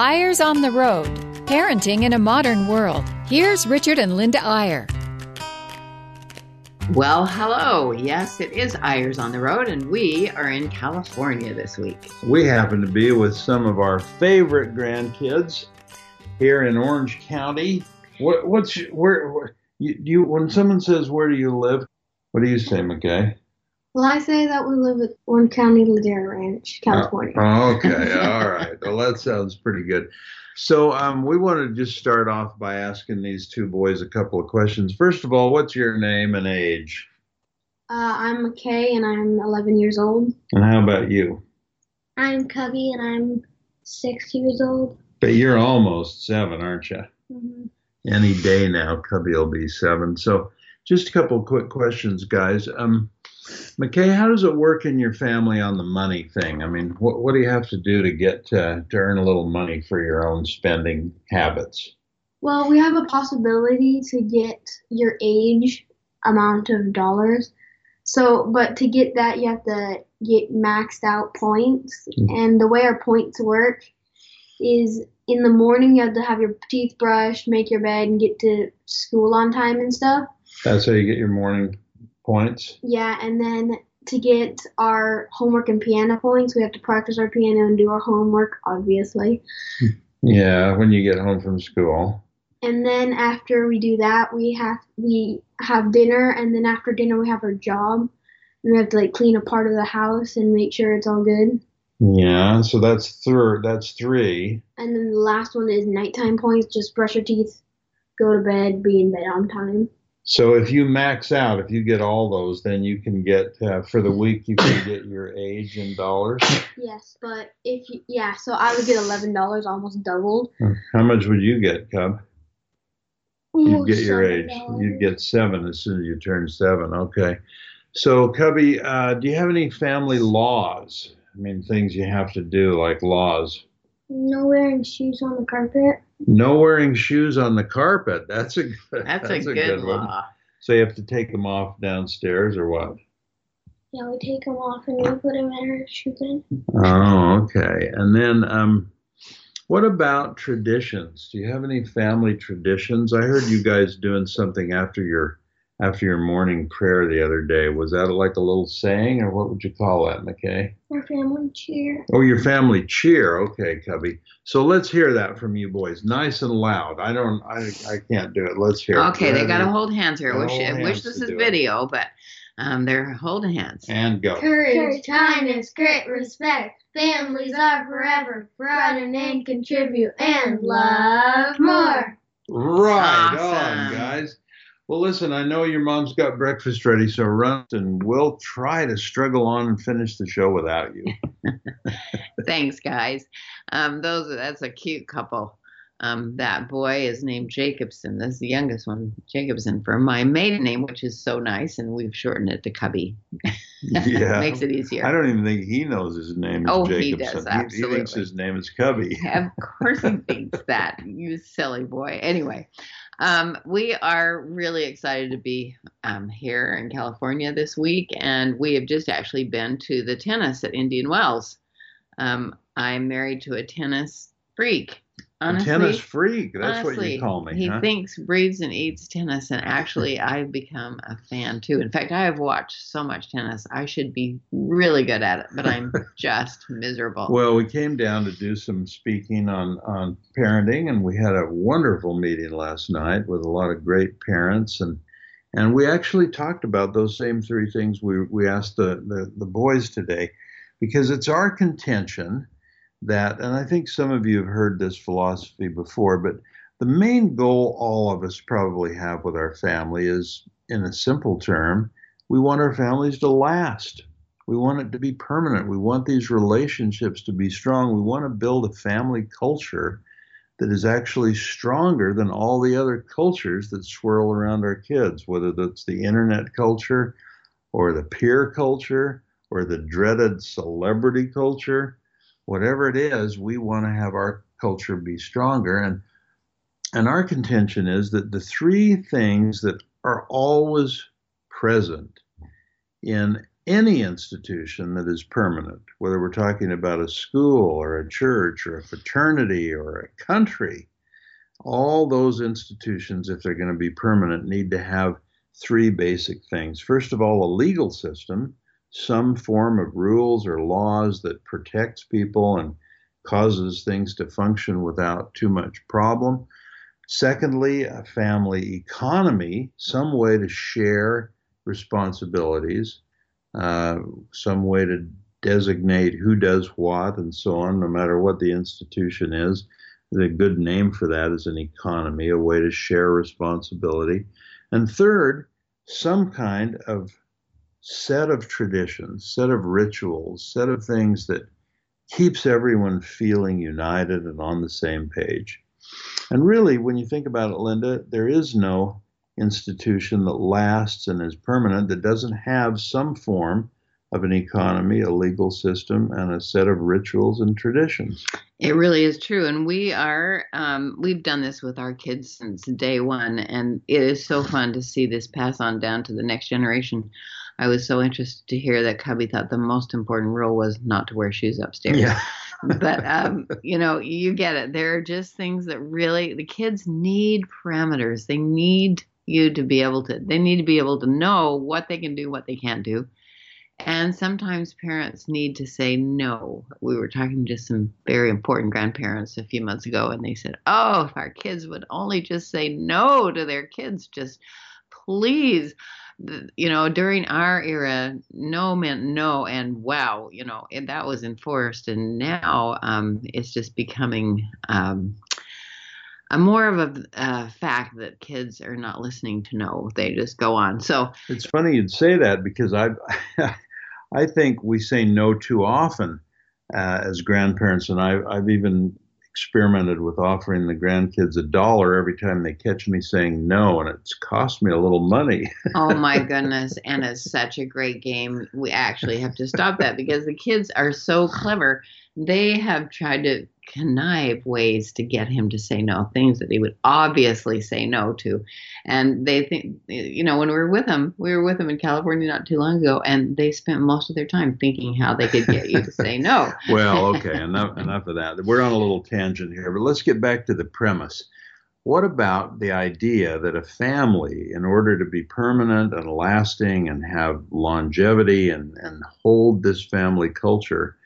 Eyre's on the Road, Parenting in a Modern World. Here's Richard and Linda Eyre. Well, hello. Yes, it is Eyre's on the Road, and we are in California this week. We happen to be with some of our favorite grandkids here in Orange County. When someone says, where do you live, what do you say, McKay? Well, I say that we live at Orange County, Ladera Ranch, California. Okay, all right. Well, that sounds pretty good. So we want to just start off by asking these two boys a couple of questions. First of all, what's your name and age? I'm McKay, and I'm 11 years old. And how about you? I'm Covey, and I'm 6 years old. But you're almost seven, aren't you? Mm-hmm. Any day now, Covey will be seven. So just a couple of quick questions, guys. McKay, how does it work in your family on the money thing? I mean, what do you have to do to get to earn a little money for your own spending habits? Well, we have a possibility to get your age amount of dollars. So, but to get that, you have to get maxed out points. Mm-hmm. And the way our points work is in the morning you have to have your teeth brushed, make your bed, and get to school on time and stuff. That's how you get your morning points. Yeah, and then to get our homework and piano points, we have to practice our piano and do our homework, obviously. Yeah, when you get home from school. And then after we do that, we have dinner, and then after dinner we have our job, and we have to clean a part of the house and make sure it's all good. Yeah, so that's three. And then the last one is nighttime points. Just brush your teeth, go to bed, be in bed on time. So if you max out, if you get all those, then you can get, for the week, you can get your age in dollars? Yes, but so I would get $11, almost doubled. How much would you get, Cub? You'd get your age. You'd get seven as soon as you turn seven. Okay. So, Cubby, do you have any family laws? I mean, things you have to do, like laws. No wearing shoes on the carpet. No wearing shoes on the carpet. That's a good law. So you have to take them off downstairs or what? Yeah, we take them off and we put them in our shoe bin. Oh, okay. And then what about traditions? Do you have any family traditions? I heard you guys doing something after your morning prayer the other day. Was that like a little saying, or what would you call that, McKay? Our family cheer. Oh, your family cheer. Okay, Cubby. So let's hear that from you boys, nice and loud. I can't do it. Let's hear it. Okay, they got to hold hands here. I wish this is video, but they're holding hands. And go. Courage, kindness, great respect. Families are forever. Broaden and contribute and love more. Right on, guys. Well, listen, I know your mom's got breakfast ready, so run, and we'll try to struggle on and finish the show without you. Thanks, guys. That's a cute couple. That boy is named Jacobson. That's the youngest one, Jacobson, for my maiden name, which is so nice, and we've shortened it to Cubby. Yeah. Makes it easier. I don't even think he knows his name is Jacobson. He does, absolutely. He thinks his name is Cubby. Of course he thinks that, you silly boy. Anyway. We are really excited to be here in California this week, and we have just actually been to the tennis at Indian Wells. I'm married to a tennis freak. Honestly, a tennis freak, that's what you call me. He thinks, breathes, and eats tennis, and actually I've become a fan too. In fact, I have watched so much tennis. I should be really good at it, but I'm just miserable. Well, we came down to do some speaking on parenting, and we had a wonderful meeting last night with a lot of great parents, and we actually talked about those same three things we asked the boys today, because it's our contention that, and I think some of you have heard this philosophy before, but the main goal all of us probably have with our family is, in a simple term, we want our families to last. We want it to be permanent. We want these relationships to be strong. We want to build a family culture that is actually stronger than all the other cultures that swirl around our kids, whether that's the internet culture or the peer culture or the dreaded celebrity culture. Whatever it is, we want to have our culture be stronger. And our contention is that the three things that are always present in any institution that is permanent, whether we're talking about a school or a church or a fraternity or a country, all those institutions, if they're going to be permanent, need to have three basic things. First of all, a legal system, some form of rules or laws that protects people and causes things to function without too much problem. Secondly, a family economy, some way to share responsibilities, some way to designate who does what and so on, no matter what the institution is. The good name for that is an economy, a way to share responsibility. And third, some kind of set of traditions, set of rituals, set of things that keeps everyone feeling united and on the same page. And really, when you think about it, Linda, there is no institution that lasts and is permanent that doesn't have some form of an economy, a legal system, and a set of rituals and traditions. It really is true. And we are, we've done this with our kids since day one, and it is so fun to see this pass on down to the next generation. I was so interested to hear that Cubby thought the most important rule was not to wear shoes upstairs. Yeah. But, you know, you get it. There are just things that really, the kids need parameters. They need you to be able to, they need to be able to know what they can do, what they can't do. And sometimes parents need to say no. We were talking to some very important grandparents a few months ago, and they said, oh, if our kids would only just say no to their kids, just please. You know, during our era, no meant no, and wow, you know, and that was enforced. And now it's just becoming more of a fact that kids are not listening to no; they just go on. So it's funny you'd say that, because I think we say no too often as grandparents, and I've even experimented with offering the grandkids $1 every time they catch me saying no, and it's cost me a little money. Oh my goodness. And it's such a great game. We actually have to stop that, because the kids are so clever. They have tried to connive ways to get him to say no, things that he would obviously say no to. And they think, you know, when we were with them in California not too long ago, and they spent most of their time thinking how they could get you to say no. Well, okay, enough of that. We're on a little tangent here, but let's get back to the premise. What about the idea that a family, in order to be permanent and lasting and have longevity and hold this family culture,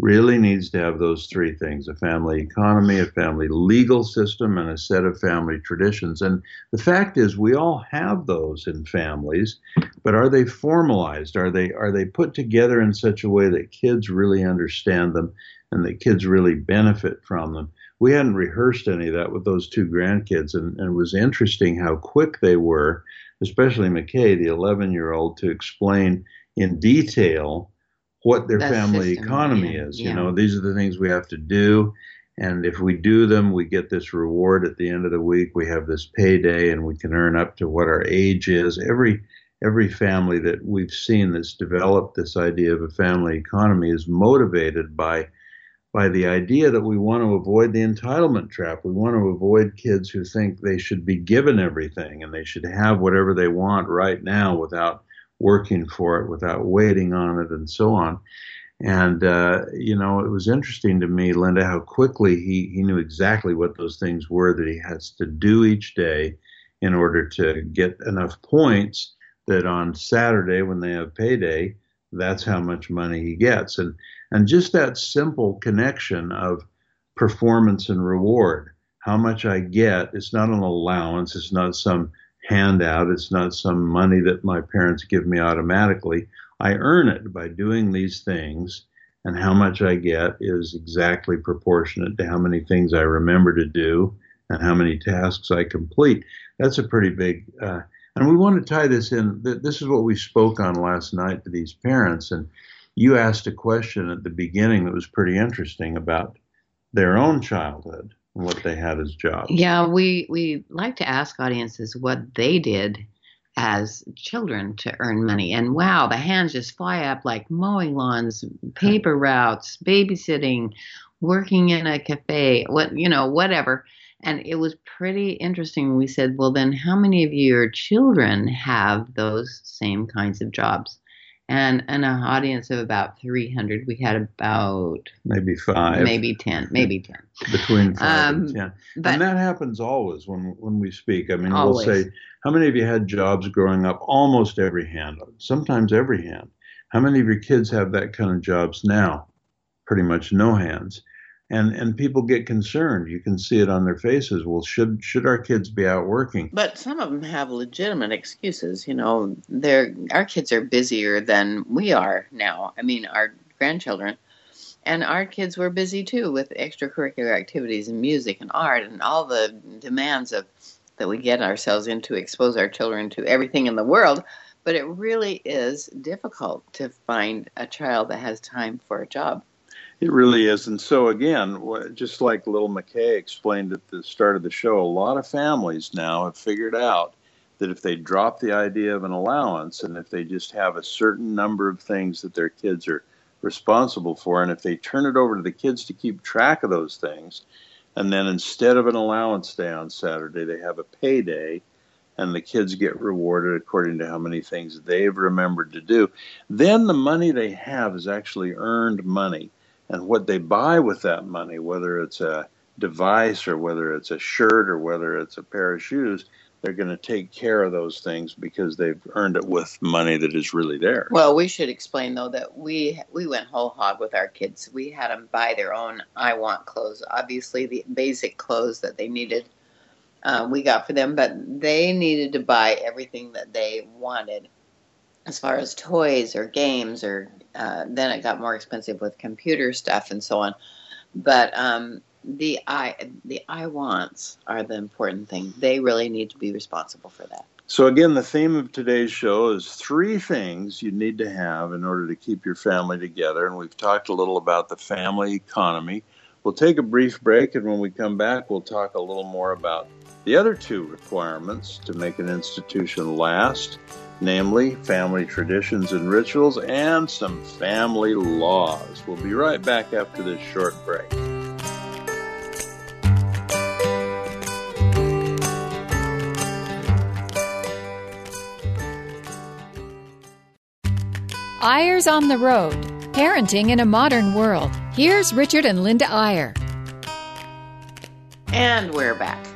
really needs to have those three things: a family economy, a family legal system, and a set of family traditions. And the fact is, we all have those in families, but are they formalized? Are they put together in such a way that kids really understand them and that kids really benefit from them? We hadn't rehearsed any of that with those two grandkids, and it was interesting how quick they were, especially McKay, the 11-year-old, to explain in detail what their family economy is. You know, these are the things we have to do. And if we do them, we get this reward at the end of the week. We have this payday, and we can earn up to what our age is. Every family that we've seen that's developed this idea of a family economy is motivated by the idea that we want to avoid the entitlement trap. We want to avoid kids who think they should be given everything and they should have whatever they want right now without working for it, without waiting on it, and so on. And, you know, it was interesting to me, Linda, how quickly he knew exactly what those things were that he has to do each day in order to get enough points that on Saturday, when they have payday, that's how much money he gets. And just that simple connection of performance and reward, how much I get, it's not an allowance, it's not some handout, it's not some money that my parents give me automatically. I earn it by doing these things, and how much I get is exactly proportionate to how many things I remember to do and how many tasks I complete. That's a pretty big, and we want to tie this in. This is what we spoke on last night to these parents, and you asked a question at the beginning that was pretty interesting about their own childhood, what they had as jobs. Yeah, we like to ask audiences what they did as children to earn money. And wow, the hands just fly up, like mowing lawns, paper routes, babysitting, working in a cafe, whatever. And it was pretty interesting. We said, well, then how many of your children have those same kinds of jobs? and an audience of about 300. We had about maybe 10. Between 5 and 10. And that happens always when we speak. I mean, always. We'll say, how many of you had jobs growing up? Almost every hand, sometimes every hand. How many of your kids have that kind of jobs now? Pretty much no hands. And people get concerned. You can see it on their faces. Well, should our kids be out working? But some of them have legitimate excuses. You know, our kids are busier than we are now. I mean, our grandchildren. And our kids were busy, too, with extracurricular activities and music and art and all the demands that we get ourselves into, expose our children to everything in the world. But it really is difficult to find a child that has time for a job. It really is. And so, again, just like little McKay explained at the start of the show, a lot of families now have figured out that if they drop the idea of an allowance and if they just have a certain number of things that their kids are responsible for, and if they turn it over to the kids to keep track of those things, and then instead of an allowance day on Saturday, they have a payday, and the kids get rewarded according to how many things they've remembered to do, then the money they have is actually earned money. And what they buy with that money, whether it's a device or whether it's a shirt or whether it's a pair of shoes, they're going to take care of those things because they've earned it with money that is really there. Well, we should explain, though, that we went whole hog with our kids. We had them buy their own I want clothes, obviously the basic clothes that they needed. We got for them, but they needed to buy everything that they wanted as far as toys or games or then it got more expensive with computer stuff and so on. But the I wants are the important thing. They really need to be responsible for that. So again, the theme of today's show is 3 things you need to have in order to keep your family together. And we've talked a little about the family economy. We'll take a brief break, and when we come back, we'll talk a little more about the other 2 requirements to make an institution last, namely family traditions and rituals and some family laws. We'll be right back after this short break. Eyre's on the Road, Parenting in a Modern World. Here's Richard and Linda Eyre. And we're back.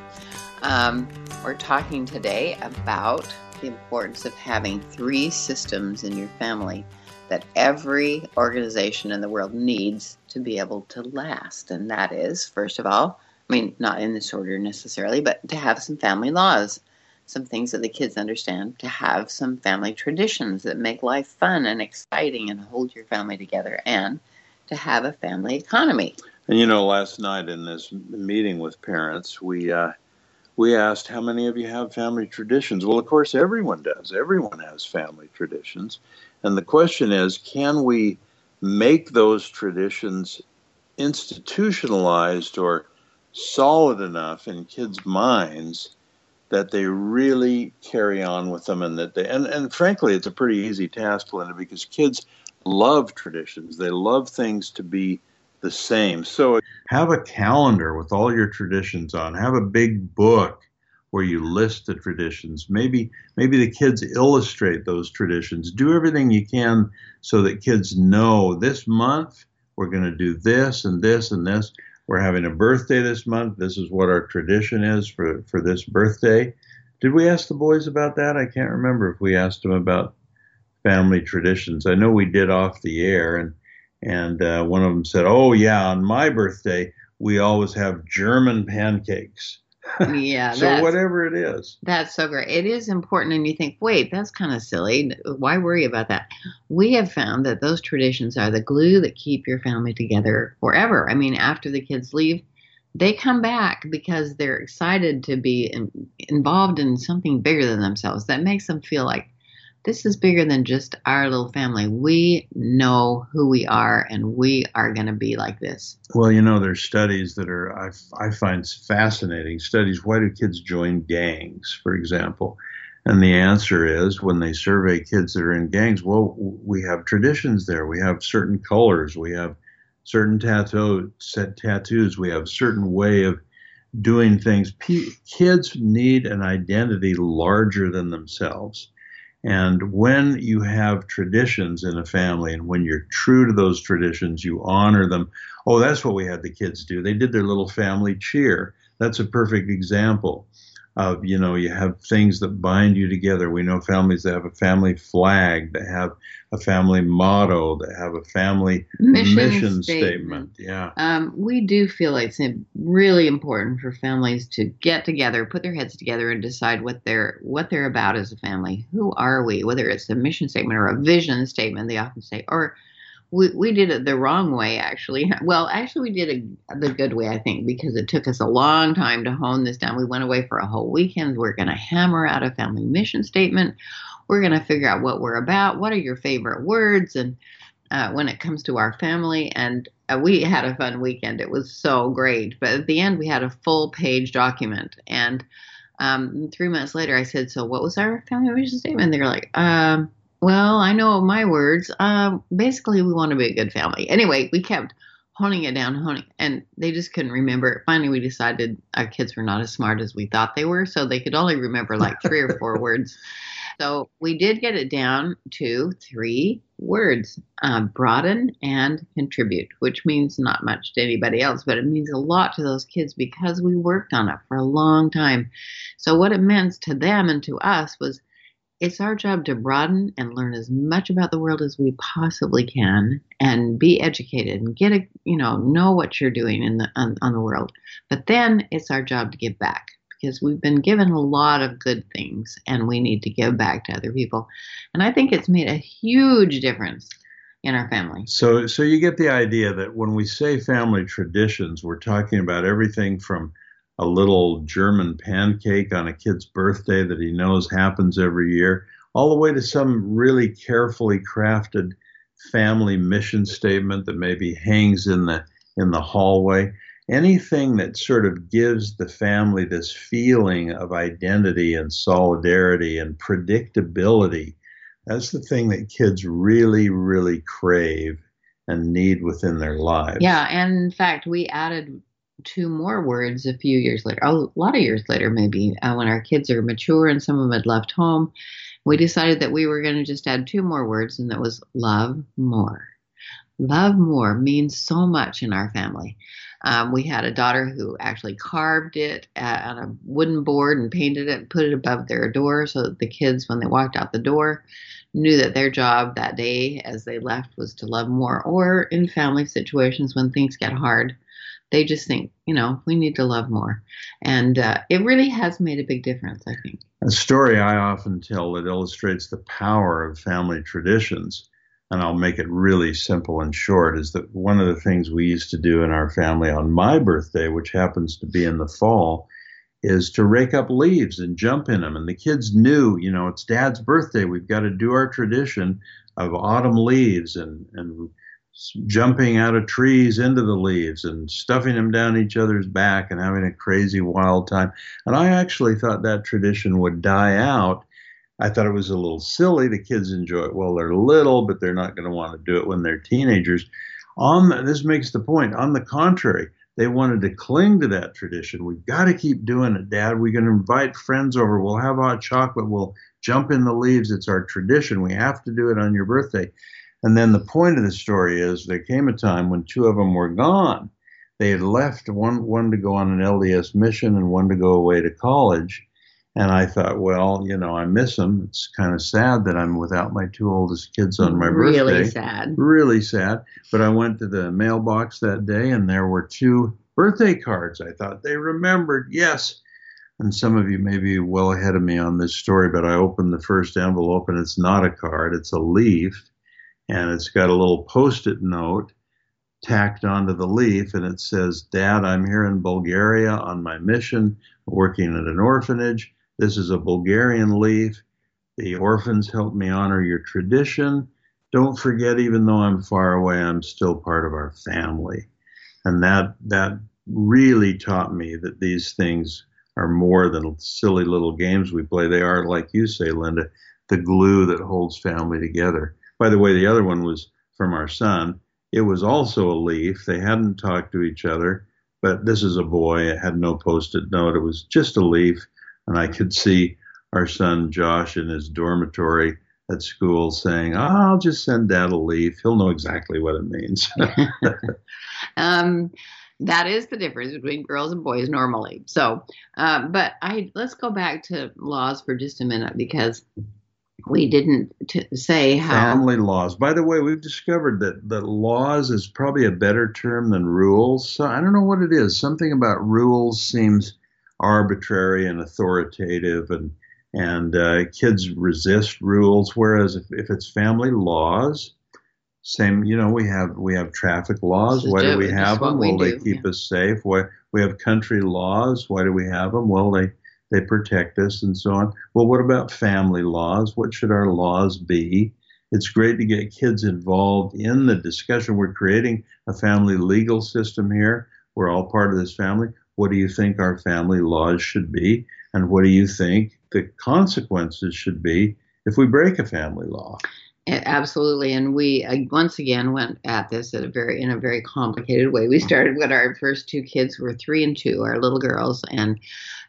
We're talking today about the importance of having 3 systems in your family that every organization in the world needs to be able to last. And that is, first of all, I mean, not in this order necessarily, but to have some family laws, some things that the kids understand, to have some family traditions that make life fun and exciting and hold your family together, and to have a family economy. And, you know, last night in this meeting with parents, we asked, how many of you have family traditions? Well, of course, everyone does. Everyone has family traditions. And the question is, can we make those traditions institutionalized or solid enough in kids' minds that they really carry on with them? And that they, and frankly, it's a pretty easy task, Linda, because kids love traditions. They love things to be the same. So have a calendar with all your traditions on. Have a big book where you list the traditions. Maybe the kids illustrate those traditions. Do everything you can so that kids know, this month we're going to do this and this and this. We're having a birthday this month. This is what our tradition is for this birthday. Did we ask the boys about that? I can't remember if we asked them about family traditions. I know we did off the air, and one of them said, oh, yeah, on my birthday, we always have German pancakes. Yeah. So whatever it is. That's so great. It is important. And you think, wait, that's kind of silly. Why worry about that? We have found that those traditions are the glue that keep your family together forever. I mean, after the kids leave, they come back because they're excited to be involved in something bigger than themselves. That makes them feel like, this is bigger than just our little family. We know who we are, and we are going to be like this. Well, you know, there's studies that are, I find fascinating studies. Why do kids join gangs, for example? And the answer is, when they survey kids that are in gangs, well, we have traditions there. We have certain colors. We have certain tattoos. We have a certain way of doing things. Kids need an identity larger than themselves. And when you have traditions in a family and when you're true to those traditions, you honor them. Oh, that's what we had the kids do. They did their little family cheer. That's a perfect example of, you know, you have things that bind you together. We know families that have a family flag, that have a family motto, that have a family mission statement. Yeah. We do feel like it's really important for families to get together, put their heads together, and decide what they're about as a family. Who are we? Whether it's a mission statement or a vision statement, they often say, or we did it the wrong way, actually. Well, actually, we did it the good way, I think, because it took us a long time to hone this down. We went away for a whole weekend. We're going to hammer out a family mission statement. We're going to figure out what we're about. What are your favorite words? And when it comes to our family, and we had a fun weekend. It was so great. But at the end, we had a full-page document. And 3 months later, I said, so what was our family mission statement? They were like, well, I know my words. Basically, we want to be a good family. Anyway, we kept honing it down, and they just couldn't remember it. Finally, we decided our kids were not as smart as we thought they were, so they could only remember like 3 or 4 words. So we did get it down to 3 words, broaden and contribute, which means not much to anybody else, but it means a lot to those kids because we worked on it for a long time. So what it meant to them and to us was, it's our job to broaden and learn as much about the world as we possibly can and be educated and get a, you know what you're doing in the, on the world. But then it's our job to give back because we've been given a lot of good things and we need to give back to other people. And I think it's made a huge difference in our family. So you get the idea that when we say family traditions, we're talking about everything from a little German pancake on a kid's birthday that he knows happens every year, all the way to some really carefully crafted family mission statement that maybe hangs in the hallway. Anything that sort of gives the family this feeling of identity and solidarity and predictability, that's the thing that kids really, really crave and need within their lives. Yeah, and in fact, we added 2 more words a few years later, a lot of years later maybe, when our kids are mature and some of them had left home, we decided that we were going to just add 2 more words, and that was love more. Love more means so much in our family. We had a daughter who actually carved it on a wooden board and painted it and put it above their door so that the kids, when they walked out the door, knew that their job that day as they left was to love more. Or in family situations when things get hard, they just think, you know, we need to love more. And it really has made a big difference, I think. A story I often tell that illustrates the power of family traditions, and I'll make it really simple and short, is that one of the things we used to do in our family on my birthday, which happens to be in the fall, is to rake up leaves and jump in them. And the kids knew, you know, it's Dad's birthday. We've got to do our tradition of autumn leaves and jumping out of trees into the leaves and stuffing them down each other's back and having a crazy wild time. And I actually thought that tradition would die out. I thought it was a little silly. The kids enjoy it. Well, they're little, but they're not going to want to do it when they're teenagers. This makes the point. On the contrary, they wanted to cling to that tradition. We've got to keep doing it, Dad. We're going to invite friends over. We'll have hot chocolate. We'll jump in the leaves. It's our tradition. We have to do it on your birthday. And then the point of the story is there came a time when 2 of them were gone. They had left one to go on an LDS mission and one to go away to college. And I thought, well, you know, I miss them. It's kind of sad that I'm without my 2 oldest kids on my birthday. Really sad. Really sad. But I went to the mailbox that day and there were 2 birthday cards. I thought they remembered, yes. And some of you may be well ahead of me on this story, but I opened the first envelope and it's not a card, it's a leaf. And it's got a little Post-it note tacked onto the leaf, and it says, Dad, I'm here in Bulgaria on my mission, working at an orphanage. This is a Bulgarian leaf. The orphans help me honor your tradition. Don't forget, even though I'm far away, I'm still part of our family. And that really taught me that these things are more than silly little games we play. They are, like you say, Linda, the glue that holds family together. By the way, the other one was from our son. It was also a leaf. They hadn't talked to each other, but this is a boy. It had no Post-it note. It was just a leaf. And I could see our son, Josh, in his dormitory at school saying, oh, I'll just send Dad a leaf. He'll know exactly what it means. That is the difference between girls and boys normally. So, let's go back to laws for just a minute, because we didn't say how. Family laws. By the way, we've discovered that laws is probably a better term than rules. So I don't know what it is. Something about rules seems arbitrary and authoritative, and kids resist rules. Whereas if it's family laws, same, you know, we have traffic laws. Why do we have them? Well, they keep us safe. Why we have country laws? Why do we have them? Well, they protect us and so on. Well, what about family laws? What should our laws be? It's great to get kids involved in the discussion. We're creating a family legal system here. We're all part of this family. What do you think our family laws should be? And what do you think the consequences should be if we break a family law? Absolutely. And we once again went at this in a very complicated way. We started when our first two kids were 3 and 2, our little girls, and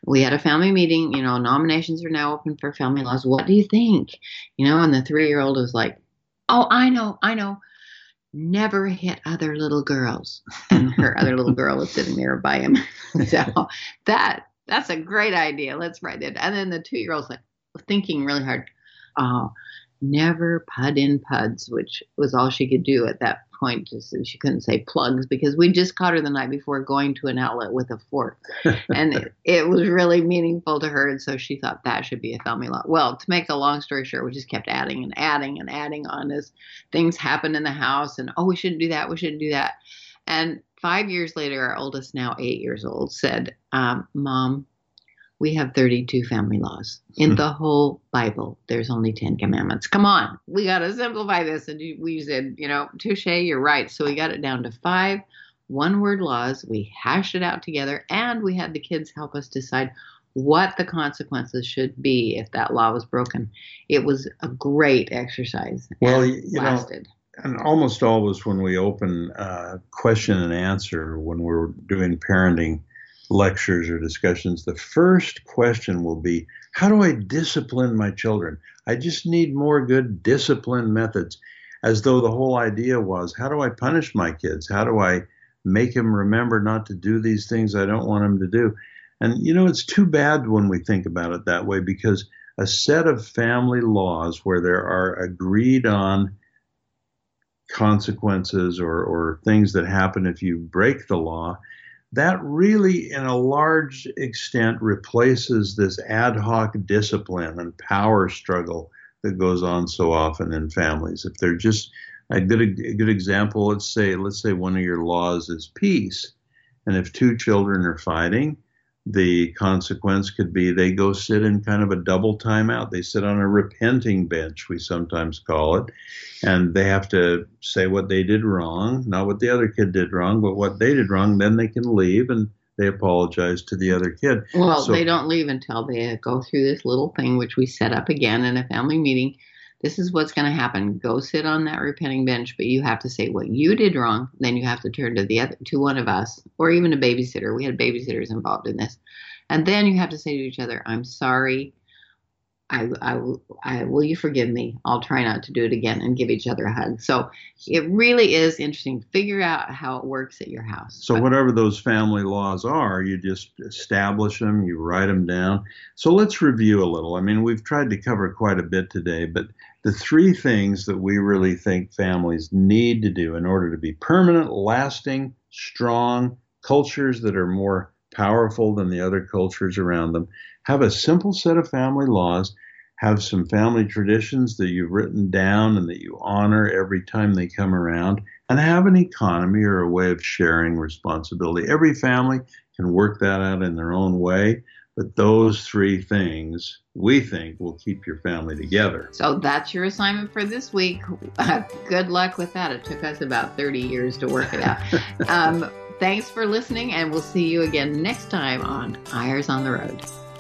we had a family meeting. You know, nominations are now open for family laws. What do you think? You know, and the 3-year-old was like, oh, I know. Never hit other little girls. And her other little girl was sitting there by him. So that's a great idea. Let's write that. And then the 2-year-old's like thinking really hard. Oh, never pud in puds, which was all she could do at that point. Just she couldn't say plugs, because we just caught her the night before going to an outlet with a fork, and it was really meaningful to her, and so she thought that should be a family law. Well, to make a long story short, we just kept adding and adding and adding on as things happened in the house, and oh, we shouldn't do that. And 5 years later, our oldest, now 8 years old, said, Mom, we have 32 family laws. In the whole Bible, there's only 10 commandments. Come on, we got to simplify this. And we said, you know, touche, you're right. So we got it down to 5 one-word laws. We hashed it out together, and we had the kids help us decide what the consequences should be if that law was broken. It was a great exercise. Well, you know, and almost always when we open question and answer, when we're doing parenting lectures or discussions, the first question will be, how do I discipline my children? I just need more good discipline methods, as though the whole idea was, how do I punish my kids? How do I make them remember not to do these things I don't want them to do? And, you know, it's too bad when we think about it that way, because a set of family laws where there are agreed on consequences or things that happen if you break the law, that really, in a large extent, replaces this ad hoc discipline and power struggle that goes on so often in families. If they're just a good example, let's say one of your laws is peace. And if two children are fighting, the consequence could be they go sit in kind of a double timeout. They sit on a repenting bench, we sometimes call it, and they have to say what they did wrong, not what the other kid did wrong, but what they did wrong. Then they can leave and they apologize to the other kid. Well, so, they don't leave until they go through this little thing, which we set up again in a family meeting. This is what's going to happen. Go sit on that repenting bench, but you have to say what you did wrong. Then you have to turn to one of us, or even a babysitter. We had babysitters involved in this. And then you have to say to each other, I'm sorry. Will you forgive me? I'll try not to do it again, and give each other a hug. So it really is interesting to figure out how it works at your house. So whatever those family laws are, you just establish them, you write them down. So let's review a little. I mean, we've tried to cover quite a bit today, but the 3 things that we really think families need to do in order to be permanent, lasting, strong, cultures that are more powerful than the other cultures around them. Have a simple set of family laws, have some family traditions that you've written down and that you honor every time they come around, and have an economy or a way of sharing responsibility. Every family can work that out in their own way, but those 3 things, we think, will keep your family together. So that's your assignment for this week. Good luck with that. It took us about 30 years to work it out. Thanks for listening, and we'll see you again next time on Eyres on the Road.